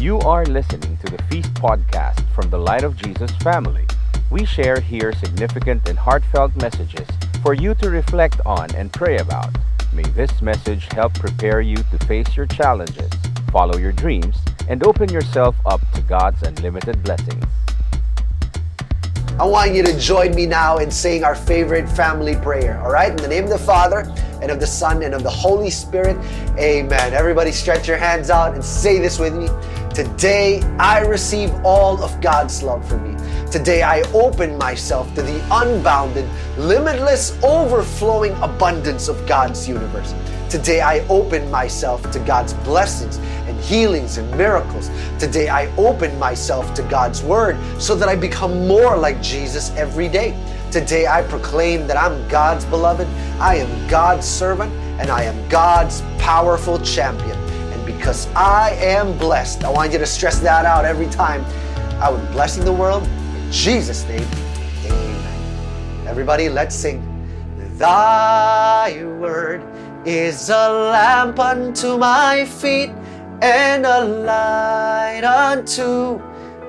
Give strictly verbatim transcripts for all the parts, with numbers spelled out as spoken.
You are listening to the Feast Podcast from the Light of Jesus family. We share here significant and heartfelt messages for you to reflect on and pray about. May this message help prepare you to face your challenges, follow your dreams, and open yourself up to God's unlimited blessings. I want you to join me now in saying our favorite family prayer, all right? In the name of the Father, and of the Son, and of the Holy Spirit, amen. Everybody stretch your hands out and say this with me. Today, I receive all of God's love for me. Today, I open myself to the unbounded, limitless, overflowing abundance of God's universe. Today, I open myself to God's blessings and healings and miracles. Today, I open myself to God's Word so that I become more like Jesus every day. Today, I proclaim that I'm God's beloved, I am God's servant, and I am God's powerful champion. And because I am blessed, I want you to stress that out every time. I am blessing the world in Jesus' name, amen. Everybody, let's sing. Thy word is a lamp unto my feet and a light unto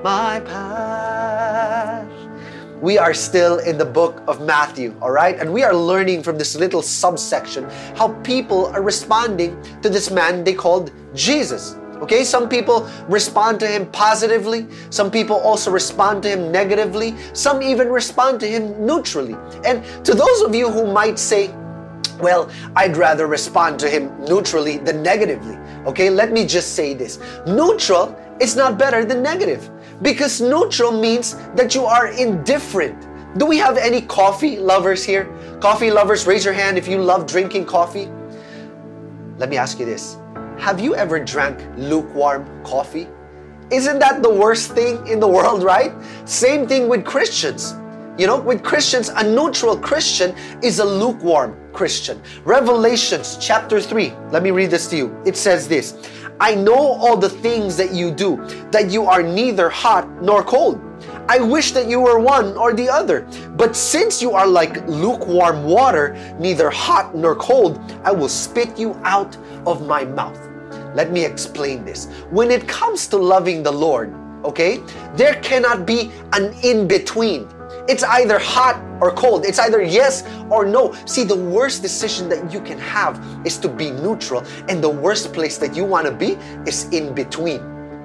my path. We are still in the book of Matthew, all right? And we are learning from this little subsection how people are responding to this man they called Jesus, okay? Some people respond to him positively. Some people also respond to him negatively. Some even respond to him neutrally. And to those of you who might say, well, I'd rather respond to him neutrally than negatively, okay? Let me just say this. Neutral is not better than negative. Because neutral means that you are indifferent. Do we have any coffee lovers here? Coffee lovers, raise your hand if you love drinking coffee. Let me ask you this. Have you ever drank lukewarm coffee? Isn't that the worst thing in the world, right? Same thing with Christians. You know, with Christians, a neutral Christian is a lukewarm Christian. Revelations chapter three, let me read this to you. It says this, I know all the things that you do, that you are neither hot nor cold. I wish that you were one or the other. But since you are like lukewarm water, neither hot nor cold, I will spit you out of my mouth. Let me explain this. When it comes to loving the Lord, okay, there cannot be an in-between. It's either hot or cold. It's either yes or no. See, the worst decision that you can have is to be neutral, and the worst place that you want to be is in between,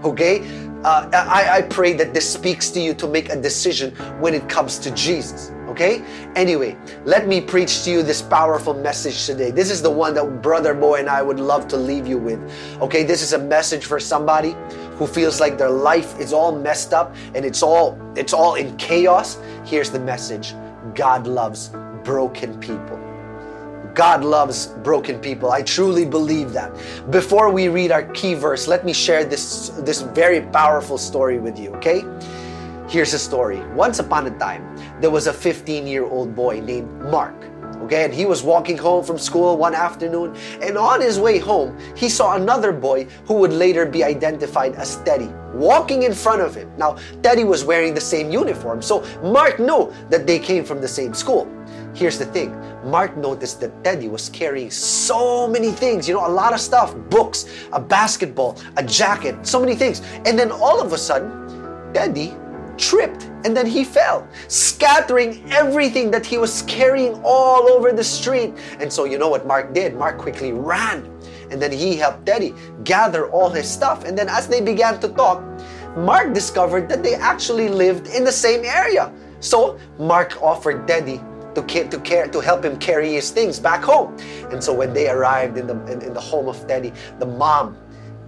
okay? Uh, I, I pray that this speaks to you to make a decision when it comes to Jesus, okay? Anyway, let me preach to you this powerful message today. This is the one that Brother Boy and I would love to leave you with, okay? This is a message for somebody who feels like their life is all messed up and it's all it's all in chaos. Here's the message. God loves broken people. God loves broken people. I truly believe that. Before we read our key verse, let me share this, this very powerful story with you, okay? Here's a story. Once upon a time, there was a fifteen-year-old boy named Mark, okay? And he was walking home from school one afternoon, and on his way home, he saw another boy who would later be identified as Teddy, walking in front of him. Now, Teddy was wearing the same uniform, so Mark knew that they came from the same school. Here's the thing, Mark noticed that Teddy was carrying so many things, you know, a lot of stuff, books, a basketball, a jacket, so many things. And then all of a sudden, Teddy tripped and then he fell, scattering everything that he was carrying all over the street. And so you know what Mark did? Mark quickly ran. And then he helped Teddy gather all his stuff. And then as they began to talk, Mark discovered that they actually lived in the same area. So Mark offered Teddy to care, to care, to help him carry his things back home. And so when they arrived in the, in, in the home of Teddy, the mom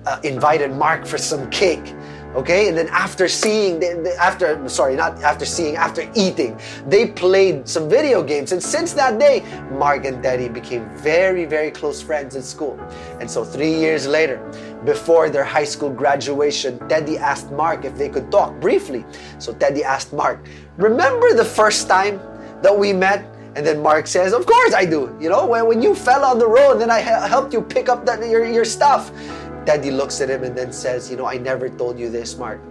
uh, invited Mark for some cake. Okay, and then after seeing, after sorry, not after seeing, after eating, they played some video games. And since that day, Mark and Teddy became very, very close friends in school. And so three years later, before their high school graduation, Teddy asked Mark if they could talk briefly. So Teddy asked Mark, remember the first time that we met? And then Mark says, of course I do. You know, when, when you fell on the road and I helped you pick up that, your, your stuff. Teddy looks at him and then says, you know, I never told you this, Mark,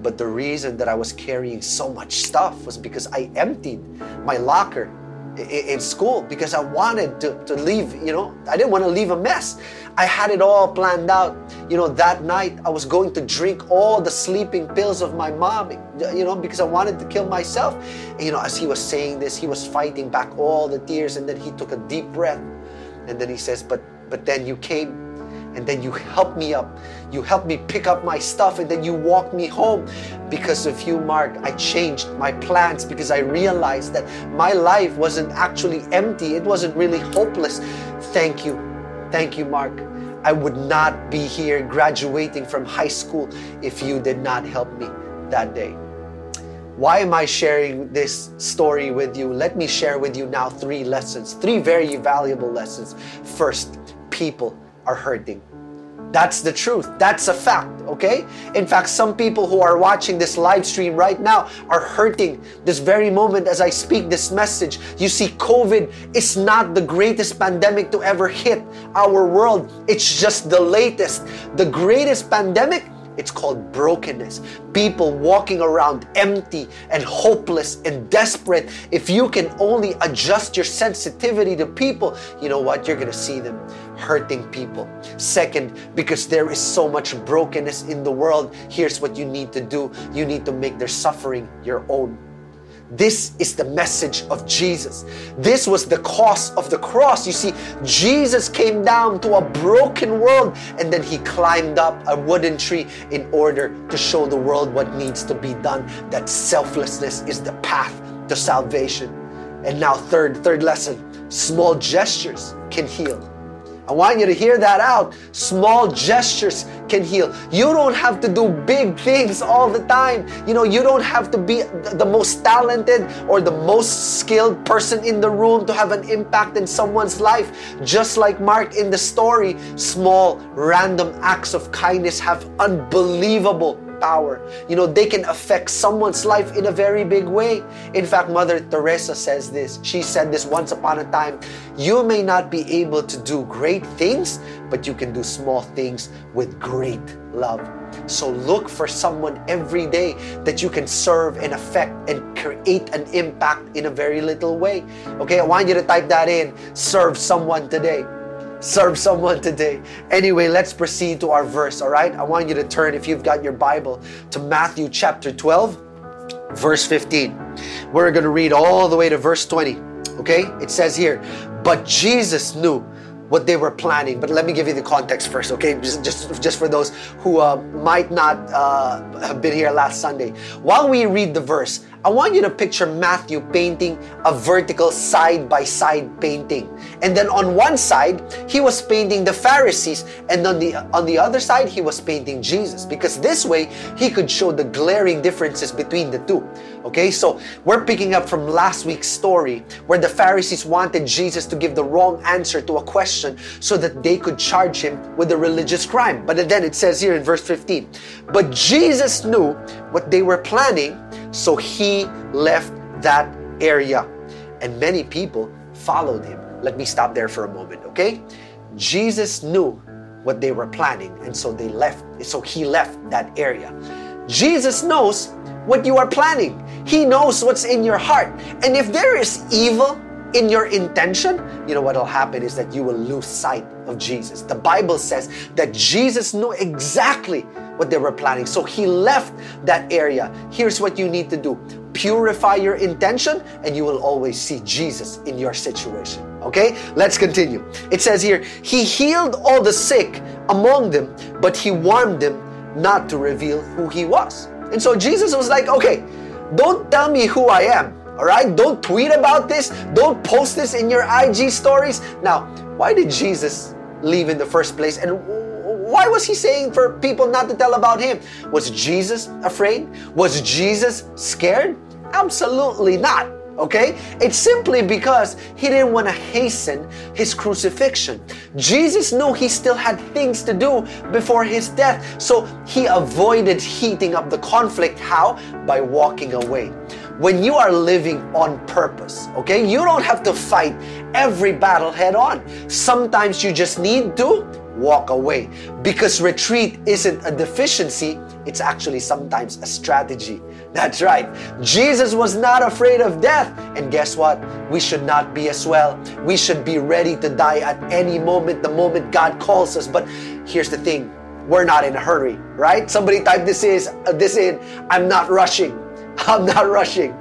but the reason that I was carrying so much stuff was because I emptied my locker in school because I wanted to, to leave, you know. I didn't want to leave a mess. I had it all planned out. You know, that night I was going to drink all the sleeping pills of my mom, you know, because I wanted to kill myself. And, you know, as he was saying this, he was fighting back all the tears, and then he took a deep breath. And then he says, but, but then you came, and then you helped me up. You helped me pick up my stuff, and then you walked me home. Because of you, Mark, I changed my plans because I realized that my life wasn't actually empty. It wasn't really hopeless. Thank you. Thank you, Mark. I would not be here graduating from high school if you did not help me that day. Why am I sharing this story with you? Let me share with you now three lessons, three very valuable lessons. First, people are hurting. That's the truth. That's a fact, okay? In fact, some people who are watching this live stream right now are hurting this very moment as I speak this message. You see, COVID is not the greatest pandemic to ever hit our world. It's just the latest. The greatest pandemic, it's called brokenness. People walking around empty and hopeless and desperate. If you can only adjust your sensitivity to people, you know what? You're gonna see them hurting people. Second, because there is so much brokenness in the world, here's what you need to do. You need to make their suffering your own. This is the message of Jesus. This was the cost of the cross. You see, Jesus came down to a broken world, and then he climbed up a wooden tree in order to show the world what needs to be done. That selflessness is the path to salvation. And now third, third lesson, small gestures can heal. I want you to hear that out. Small gestures can heal. You don't have to do big things all the time. You know, you don't have to be the most talented or the most skilled person in the room to have an impact in someone's life. Just like Mark in the story, small random acts of kindness have unbelievable power. You know, they can affect someone's life in a very big way. In fact, Mother Teresa says this. She said this once upon a time. You may not be able to do great things, but you can do small things with great love. So look for someone every day that you can serve and affect and create an impact in a very little way. Okay, I want you to type that in. Serve someone today. Serve someone today. Anyway, let's proceed to our verse, all right? I want you to turn, if you've got your Bible, to Matthew chapter twelve, verse fifteen. We're going to read all the way to verse twenty, okay? It says here, but Jesus knew what they were planning. But let me give you the context first, okay? Just just, just for those who uh, might not uh, have been here last Sunday. While we read the verse, I want you to picture Matthew painting a vertical side-by-side painting. And then on one side, he was painting the Pharisees, and on the, on the other side, he was painting Jesus. Because this way, he could show the glaring differences between the two. Okay, so we're picking up from last week's story where the Pharisees wanted Jesus to give the wrong answer to a question so that they could charge him with a religious crime. But then it says here in verse fifteen, but Jesus knew what they were planning, so he left that area, and many people followed him. Let me stop there for a moment, okay? Jesus knew what they were planning, and so they left. So he left that area. Jesus knows what you are planning. He knows what's in your heart. And if there is evil in your intention, you know what will happen is that you will lose sight of Jesus. The Bible says that Jesus knew exactly what they were planning. So he left that area. Here's what you need to do. Purify your intention, and you will always see Jesus in your situation. Okay, let's continue. It says here, he healed all the sick among them, but he warned them not to reveal who he was. And so Jesus was like, okay, don't tell me who I am, all right? Don't tweet about this. Don't post this in your I G stories. Now, why did Jesus leave in the first place? And why was he saying for people not to tell about him? Was Jesus afraid? Was Jesus scared? Absolutely not. Okay? It's simply because he didn't want to hasten his crucifixion. Jesus knew he still had things to do before his death, so he avoided heating up the conflict. How? By walking away. When you are living on purpose, okay, you don't have to fight every battle head on. Sometimes you just need to walk away. Because retreat isn't a deficiency, it's actually sometimes a strategy. That's right. Jesus was not afraid of death. And guess what? We should not be as well. We should be ready to die at any moment, the moment God calls us. But here's the thing, we're not in a hurry, right? Somebody type this is uh, this in, I'm not rushing. I'm not rushing.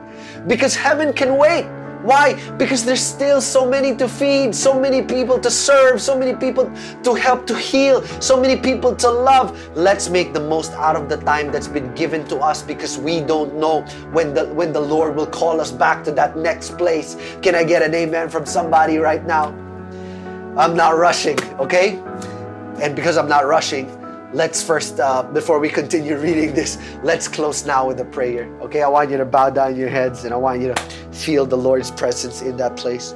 Because heaven can wait. Why? Because there's still so many to feed, so many people to serve, so many people to help, to heal, so many people to love. Let's make the most out of the time that's been given to us, because we don't know when the when the Lord will call us back to that next place. Can I get an amen from somebody right now? I'm not rushing, okay? And because I'm not rushing, let's first, uh, before we continue reading this, let's close now with a prayer. Okay, I want you to bow down your heads and I want you to feel the Lord's presence in that place.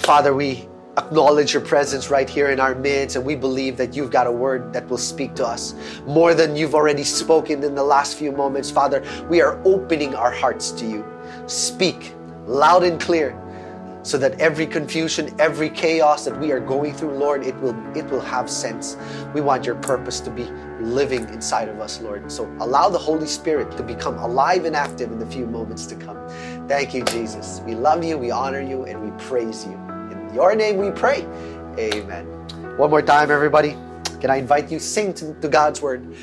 Father, we acknowledge your presence right here in our midst, and we believe that you've got a word that will speak to us more than you've already spoken in the last few moments. Father, we are opening our hearts to you. Speak loud and clear, so that every confusion, every chaos that we are going through, Lord, it will it will have sense. We want your purpose to be living inside of us, Lord. So allow the Holy Spirit to become alive and active in the few moments to come. Thank you, Jesus. We love you, we honor you, and we praise you. In your name we pray. Amen. One more time, everybody. Can I invite you, sing to, to God's word.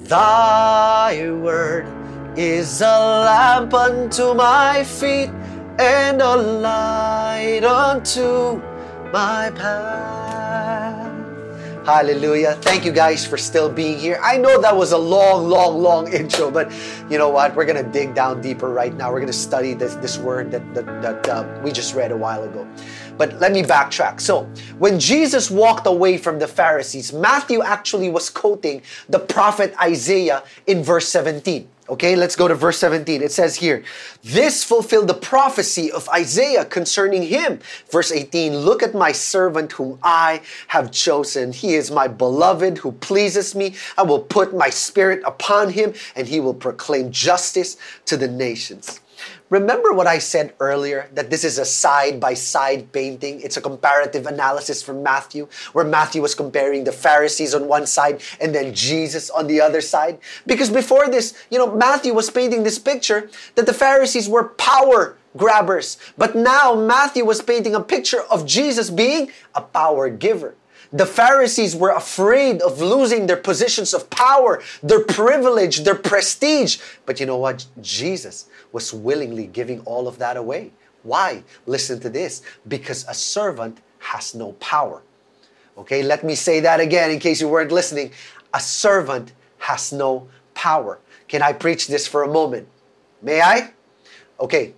Thy word is a lamp unto my feet, and a light unto my path. Hallelujah. Thank you guys for still being here. I know that was a long, long, long intro, but you know what? We're going to dig down deeper right now. We're going to study this, this word that, that, that uh, we just read a while ago. But let me backtrack. So when Jesus walked away from the Pharisees, Matthew actually was quoting the prophet Isaiah in verse seventeen. Okay, let's go to verse seventeen. It says here, this fulfilled the prophecy of Isaiah concerning him. Verse eighteen, look at my servant whom I have chosen. He is my beloved who pleases me. I will put my spirit upon him and he will proclaim justice to the nations. Remember what I said earlier, that this is a side-by-side painting. It's a comparative analysis from Matthew, where Matthew was comparing the Pharisees on one side and then Jesus on the other side. Because before this, you know, Matthew was painting this picture that the Pharisees were power grabbers. But now Matthew was painting a picture of Jesus being a power giver. The Pharisees were afraid of losing their positions of power, their privilege, their prestige. But you know what? Jesus was willingly giving all of that away. Why? Listen to this. Because a servant has no power. Okay, let me say that again in case you weren't listening. A servant has no power. Can I preach this for a moment? May I? Okay.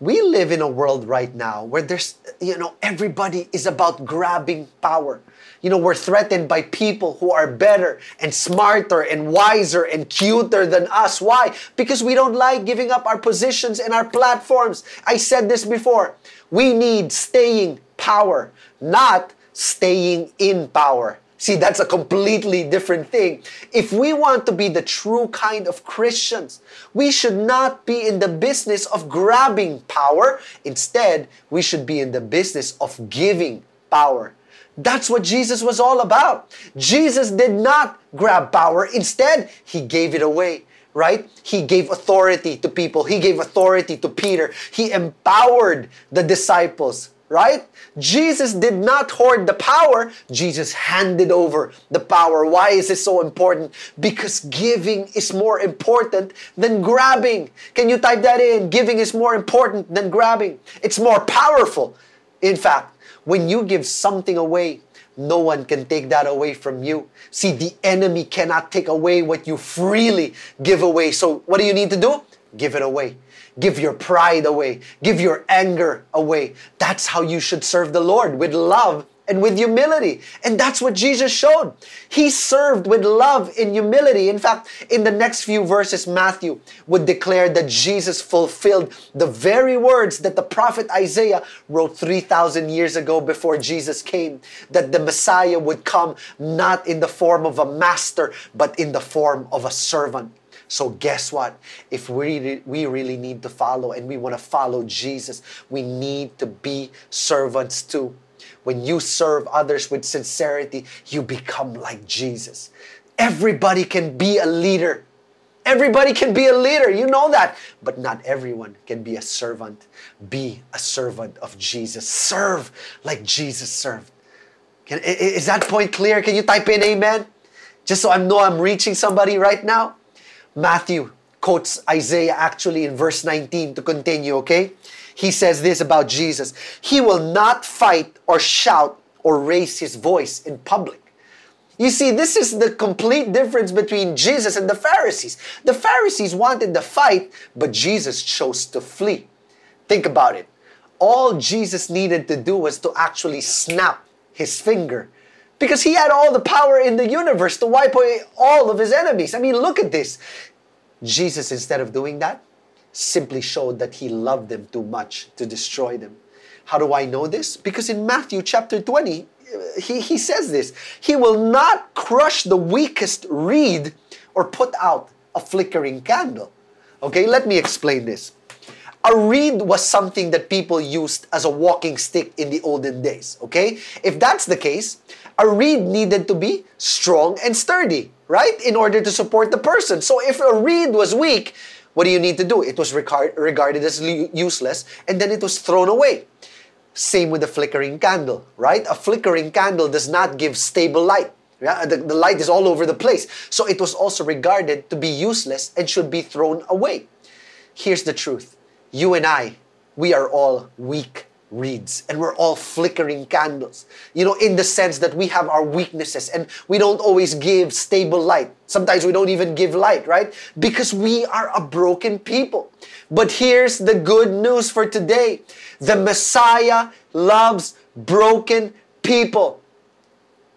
We live in a world right now where there's, you know, everybody is about grabbing power. You know, we're threatened by people who are better and smarter and wiser and cuter than us. Why? Because we don't like giving up our positions and our platforms. I said this before. We need staying power, not staying in power. See, that's a completely different thing. If we want to be the true kind of Christians, we should not be in the business of grabbing power. Instead, we should be in the business of giving power. That's what Jesus was all about. Jesus did not grab power. Instead, he gave it away, right? He gave authority to people. He gave authority to Peter. He empowered the disciples. Right? Jesus did not hoard the power. Jesus handed over the power. Why is this so important? Because giving is more important than grabbing. Can you type that in? Giving is more important than grabbing. It's more powerful. In fact, when you give something away, no one can take that away from you. See, the enemy cannot take away what you freely give away. So what do you need to do? Give it away. Give your pride away. Give your anger away. That's how you should serve the Lord, with love and with humility. And that's what Jesus showed. He served with love and humility. In fact, in the next few verses, Matthew would declare that Jesus fulfilled the very words that the prophet Isaiah wrote three thousand years ago before Jesus came, that the Messiah would come not in the form of a master, but in the form of a servant. So guess what? If we, we really need to follow and we want to follow Jesus, we need to be servants too. when you serve others with sincerity, you become like Jesus. Everybody can be a leader. Everybody can be a leader. You know that. But not everyone can be a servant. Be a servant of Jesus. Serve like Jesus served. Can, is that point clear? Can you type in amen? Just so I know I'm reaching somebody right now. Matthew quotes Isaiah actually in verse nineteen to continue, okay? He says this about Jesus. He will not fight or shout or raise his voice in public. You see, this is the complete difference between Jesus and the Pharisees. The Pharisees wanted the fight, but Jesus chose to flee. Think about it. All Jesus needed to do was to actually snap his finger, because he had all the power in the universe to wipe away all of his enemies. I mean, look at this. Jesus, instead of doing that, simply showed that he loved them too much to destroy them. How do I know this? Because in Matthew chapter twenty, he, he says this. He will not crush the weakest reed or put out a flickering candle. Okay, let me explain this. A reed was something that people used as a walking stick in the olden days, okay? If that's the case, a reed needed to be strong and sturdy, right? In order to support the person. So if a reed was weak, what do you need to do? It was regard- regarded as l- useless, and then it was thrown away. Same with a flickering candle, right? A flickering candle does not give stable light. Yeah? The, the light is all over the place. So it was also regarded to be useless and should be thrown away. Here's the truth. You and I, we are all weak reeds, and we're all flickering candles. You know, in the sense that we have our weaknesses and we don't always give stable light. Sometimes we don't even give light, right? Because we are a broken people. But here's the good news for today. The Messiah loves broken people.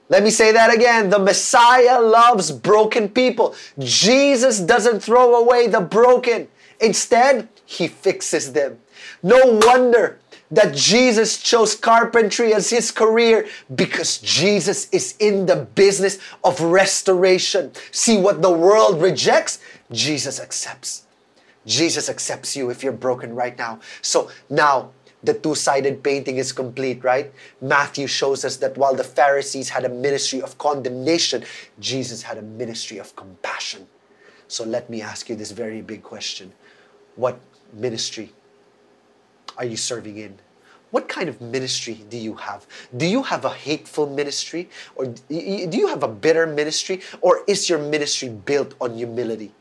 Let me say that again. The Messiah loves broken people. Jesus doesn't throw away the broken. Instead, he fixes them. No wonder that Jesus chose carpentry as his career, because Jesus is in the business of restoration. See, what the world rejects, Jesus accepts. Jesus accepts you if you're broken right now. So now, the two-sided painting is complete, right? Matthew shows us that while the Pharisees had a ministry of condemnation, Jesus had a ministry of compassion. So let me ask you this very big question. What ministry are you serving in? What kind of ministry do you have? Do you have a hateful ministry? Or do you have a bitter ministry? Or is your ministry built on humility?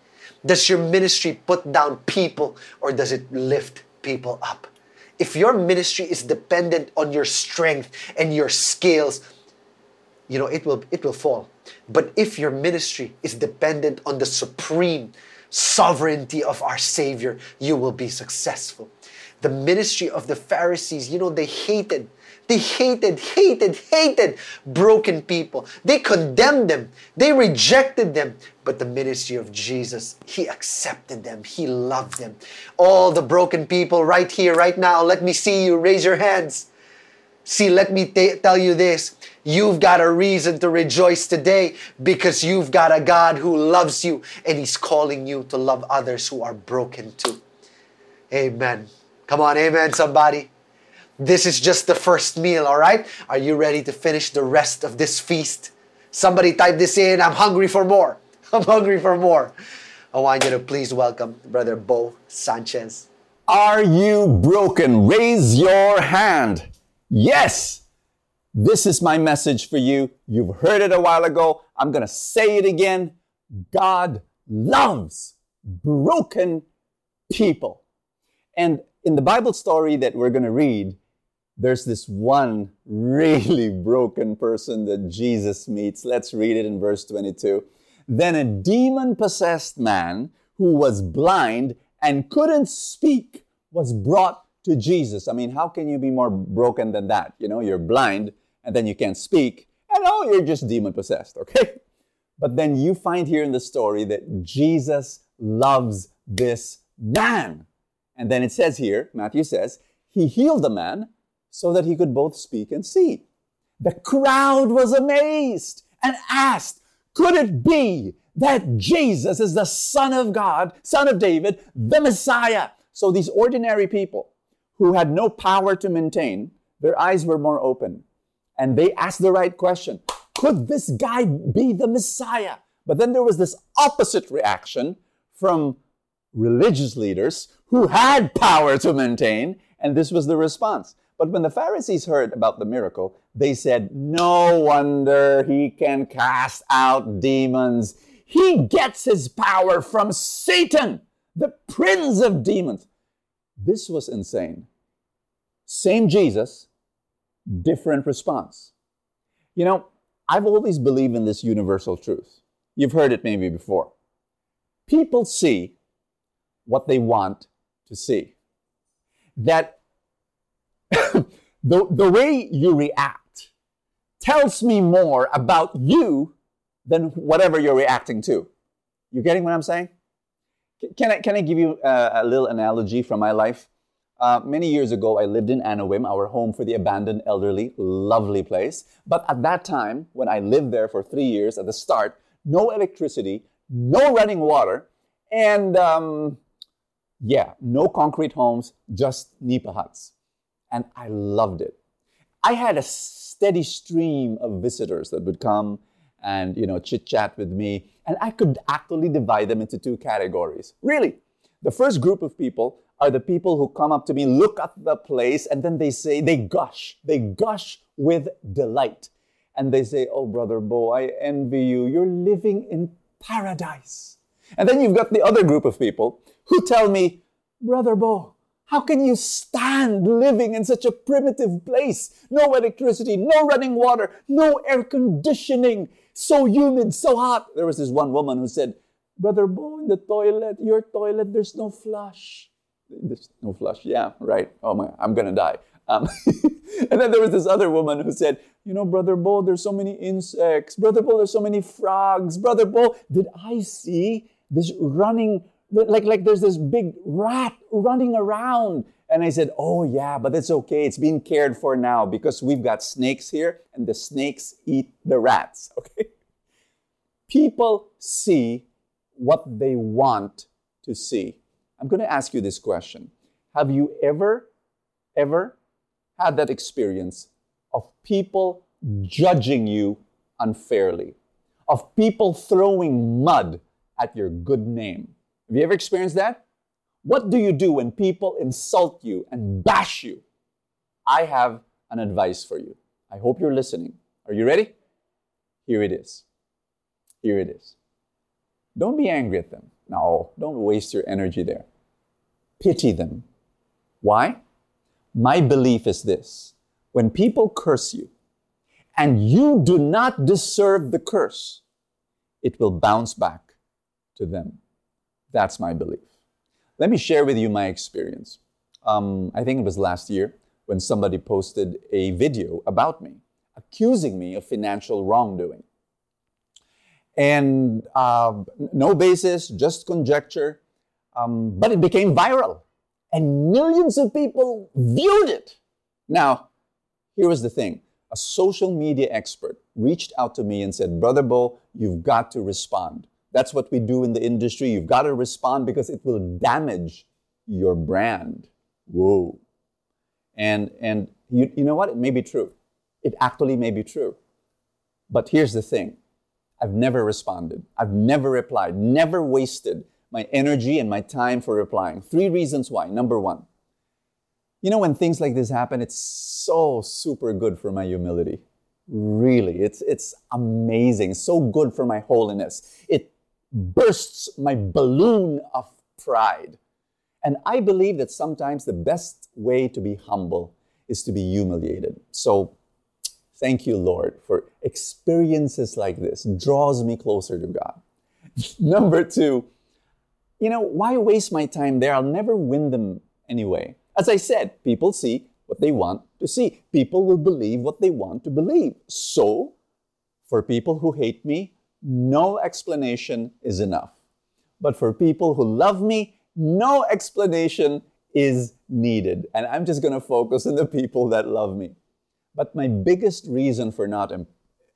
Does your ministry put down people, or does it lift people up? If your ministry is dependent on your strength and your skills, you know, it will, it will fall. But if your ministry is dependent on the supreme sovereignty of our Savior, you will be successful. The ministry of the Pharisees, you know, they hated, they hated, hated, hated broken people. They condemned them. They rejected them. But the ministry of Jesus, he accepted them. He loved them. All the broken people right here, right now, let me see you. Raise your hands. See, let me t- tell you this. You've got a reason to rejoice today, because you've got a God who loves you, and he's calling you to love others who are broken too. Amen. Come on, amen, somebody. This is just the first meal, all right? Are you ready to finish the rest of this feast? Somebody type this in. I'm hungry for more. I'm hungry for more. I want you to please welcome Brother Bo Sanchez. Are you broken? Raise your hand. Yes. This is my message for you. You've heard it a while ago. I'm going to say it again. God loves broken people. And in the Bible story that we're going to read, there's this one really broken person that Jesus meets. Let's read it in verse twenty-two. Then a demon-possessed man who was blind and couldn't speak was brought to Jesus. I mean, how can you be more broken than that? You know, you're blind, and then you can't speak, and oh, you're just demon-possessed, okay? But then you find here in the story that Jesus loves this man. And then it says here, Matthew says, he healed the man so that he could both speak and see. The crowd was amazed and asked, could it be that Jesus is the Son of God, Son of David, the Messiah? So these ordinary people who had no power to maintain, their eyes were more open. and they asked the right question. Could this guy be the Messiah? But then there was this opposite reaction from religious leaders who had power to maintain, and this was the response. But when the Pharisees heard about the miracle, they said, no wonder he can cast out demons. He gets his power from Satan, the prince of demons. This was insane. Same Jesus, different response. You know, I've always believed in this universal truth. You've heard it maybe before. People see what they want to see. That the, the way you react tells me more about you than whatever you're reacting to. You getting what I'm saying? Can I, can I give you a, a little analogy from my life? Uh, many years ago, I lived in Anawim, our home for the abandoned elderly, lovely place. But at that time, when I lived there for three years at the start, no electricity, no running water, and um, yeah, no concrete homes, just nipa huts. And I loved it. I had a steady stream of visitors that would come and, you know, chit-chat with me. And I could actually divide them into two categories. Really, the first group of people are the people who come up to me, look at the place, and then they say, they gush. They gush with delight. And they say, oh, Brother Bo, I envy you. You're living in paradise. And then you've got the other group of people who tell me, Brother Bo, how can you stand living in such a primitive place? No electricity, no running water, no air conditioning, so humid, so hot. There was this one woman who said, Brother Bo, in the toilet, your toilet, there's no flush. There's no flush, yeah, right. Oh my, I'm gonna die. Um, and then there was this other woman who said, you know, Brother Bo, there's so many insects. Brother Bo, there's so many frogs. Brother Bo, did I see this running, like, like there's this big rat running around. And I said, oh yeah, but it's okay. It's being cared for now because we've got snakes here and the snakes eat the rats, okay? People see what they want to see. I'm going to ask you this question. Have you ever, ever had that experience of people judging you unfairly, of people throwing mud at your good name? Have you ever experienced that? What do you do when people insult you and bash you? I have an advice for you. I hope you're listening. Are you ready? Here it is. Here it is. Don't be angry at them. No, don't waste your energy there. Pity them. Why? My belief is this. When people curse you and you do not deserve the curse, it will bounce back to them. That's my belief. Let me share with you my experience. Um, I think it was last year when somebody posted a video about me, accusing me of financial wrongdoing. And uh, no basis, just conjecture. Um, but it became viral. And millions of people viewed it. Now, here was the thing. A social media expert reached out to me and said, Brother Bo, you've got to respond. That's what we do in the industry. You've got to respond because it will damage your brand. Whoa. And, and you, you know what? It may be true. It actually may be true. But here's the thing. I've never responded. I've never replied. Never wasted my energy and my time for replying. Three reasons why. Number one, you know, when things like this happen, it's so super good for my humility. Really, it's it's amazing. So good for my holiness. It bursts my balloon of pride. And I believe that sometimes the best way to be humble is to be humiliated. So thank you, Lord, for experiences like this. Draws me closer to God. Number two, you know, why waste my time there? I'll never win them anyway. As I said, people see what they want to see. People will believe what they want to believe. So, for people who hate me, no explanation is enough. But for people who love me, no explanation is needed. And I'm just going to focus on the people that love me. But my biggest reason for not imp-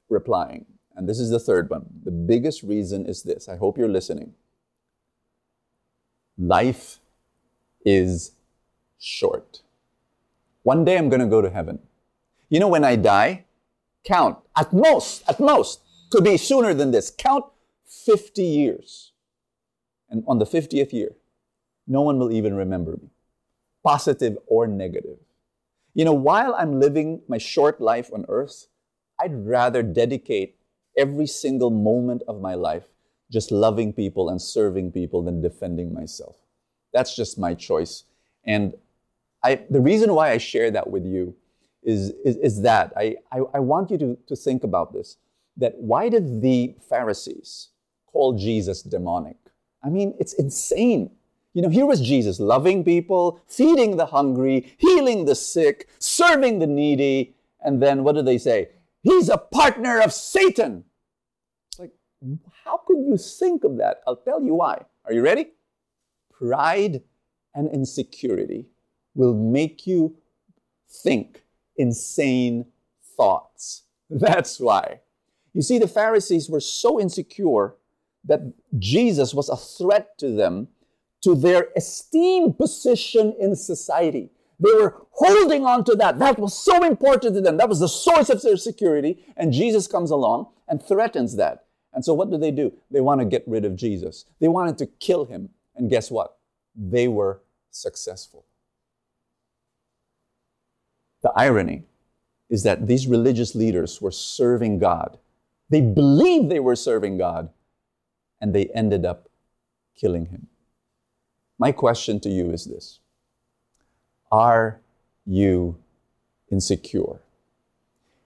replying, and this is the third one, the biggest reason is this. I hope you're listening. Life is short. One day I'm going to go to heaven. You know, when I die, count, at most, at most, could be sooner than this, count fifty years. And on the fiftieth year, no one will even remember me, positive or negative. You know, while I'm living my short life on earth, I'd rather dedicate every single moment of my life just loving people and serving people than defending myself. That's just my choice. And I, the reason why I share that with you is, is, is that I, I, I want you to, to think about this, that why did the Pharisees call Jesus demonic? I mean, it's insane. You know, here was Jesus loving people, feeding the hungry, healing the sick, serving the needy. And then what do they say? He's a partner of Satan. It's like, how could you think of that? I'll tell you why. Are you ready? Pride and insecurity will make you think insane thoughts. That's why. You see, the Pharisees were so insecure that Jesus was a threat to them, to their esteemed position in society. They were holding on to that. That was so important to them. That was the source of their security. And Jesus comes along and threatens that. And so what do they do? They want to get rid of Jesus. They wanted to kill him. And guess what? They were successful. The irony is that these religious leaders were serving God. They believed they were serving God. And they ended up killing him. My question to you is this. Are you insecure?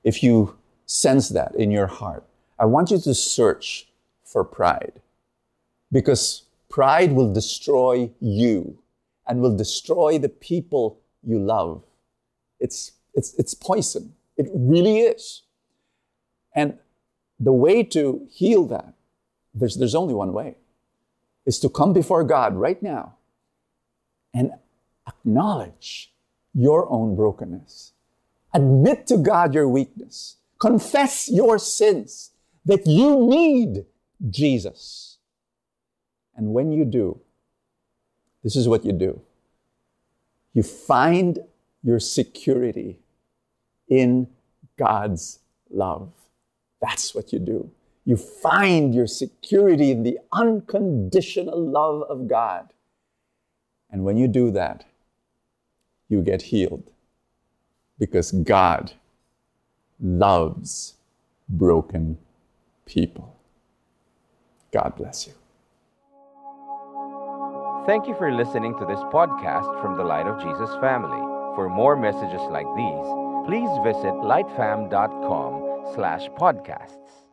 If you sense that in your heart, I want you to search for pride, because pride will destroy you and will destroy the people you love. It's, it's, it's poison. It really is. And the way to heal that, there's, there's only one way, is to come before God right now and acknowledge your own brokenness. Admit to God your weakness. Confess your sins, that you need Jesus. And when you do, this is what you do. You find your security in God's love. That's what you do. You find your security in the unconditional love of God. And when you do that, you get healed, because God loves broken people. God bless you. Thank you for listening to this podcast from the Light of Jesus family. For more messages like these, please visit lightfam dot com slash podcasts.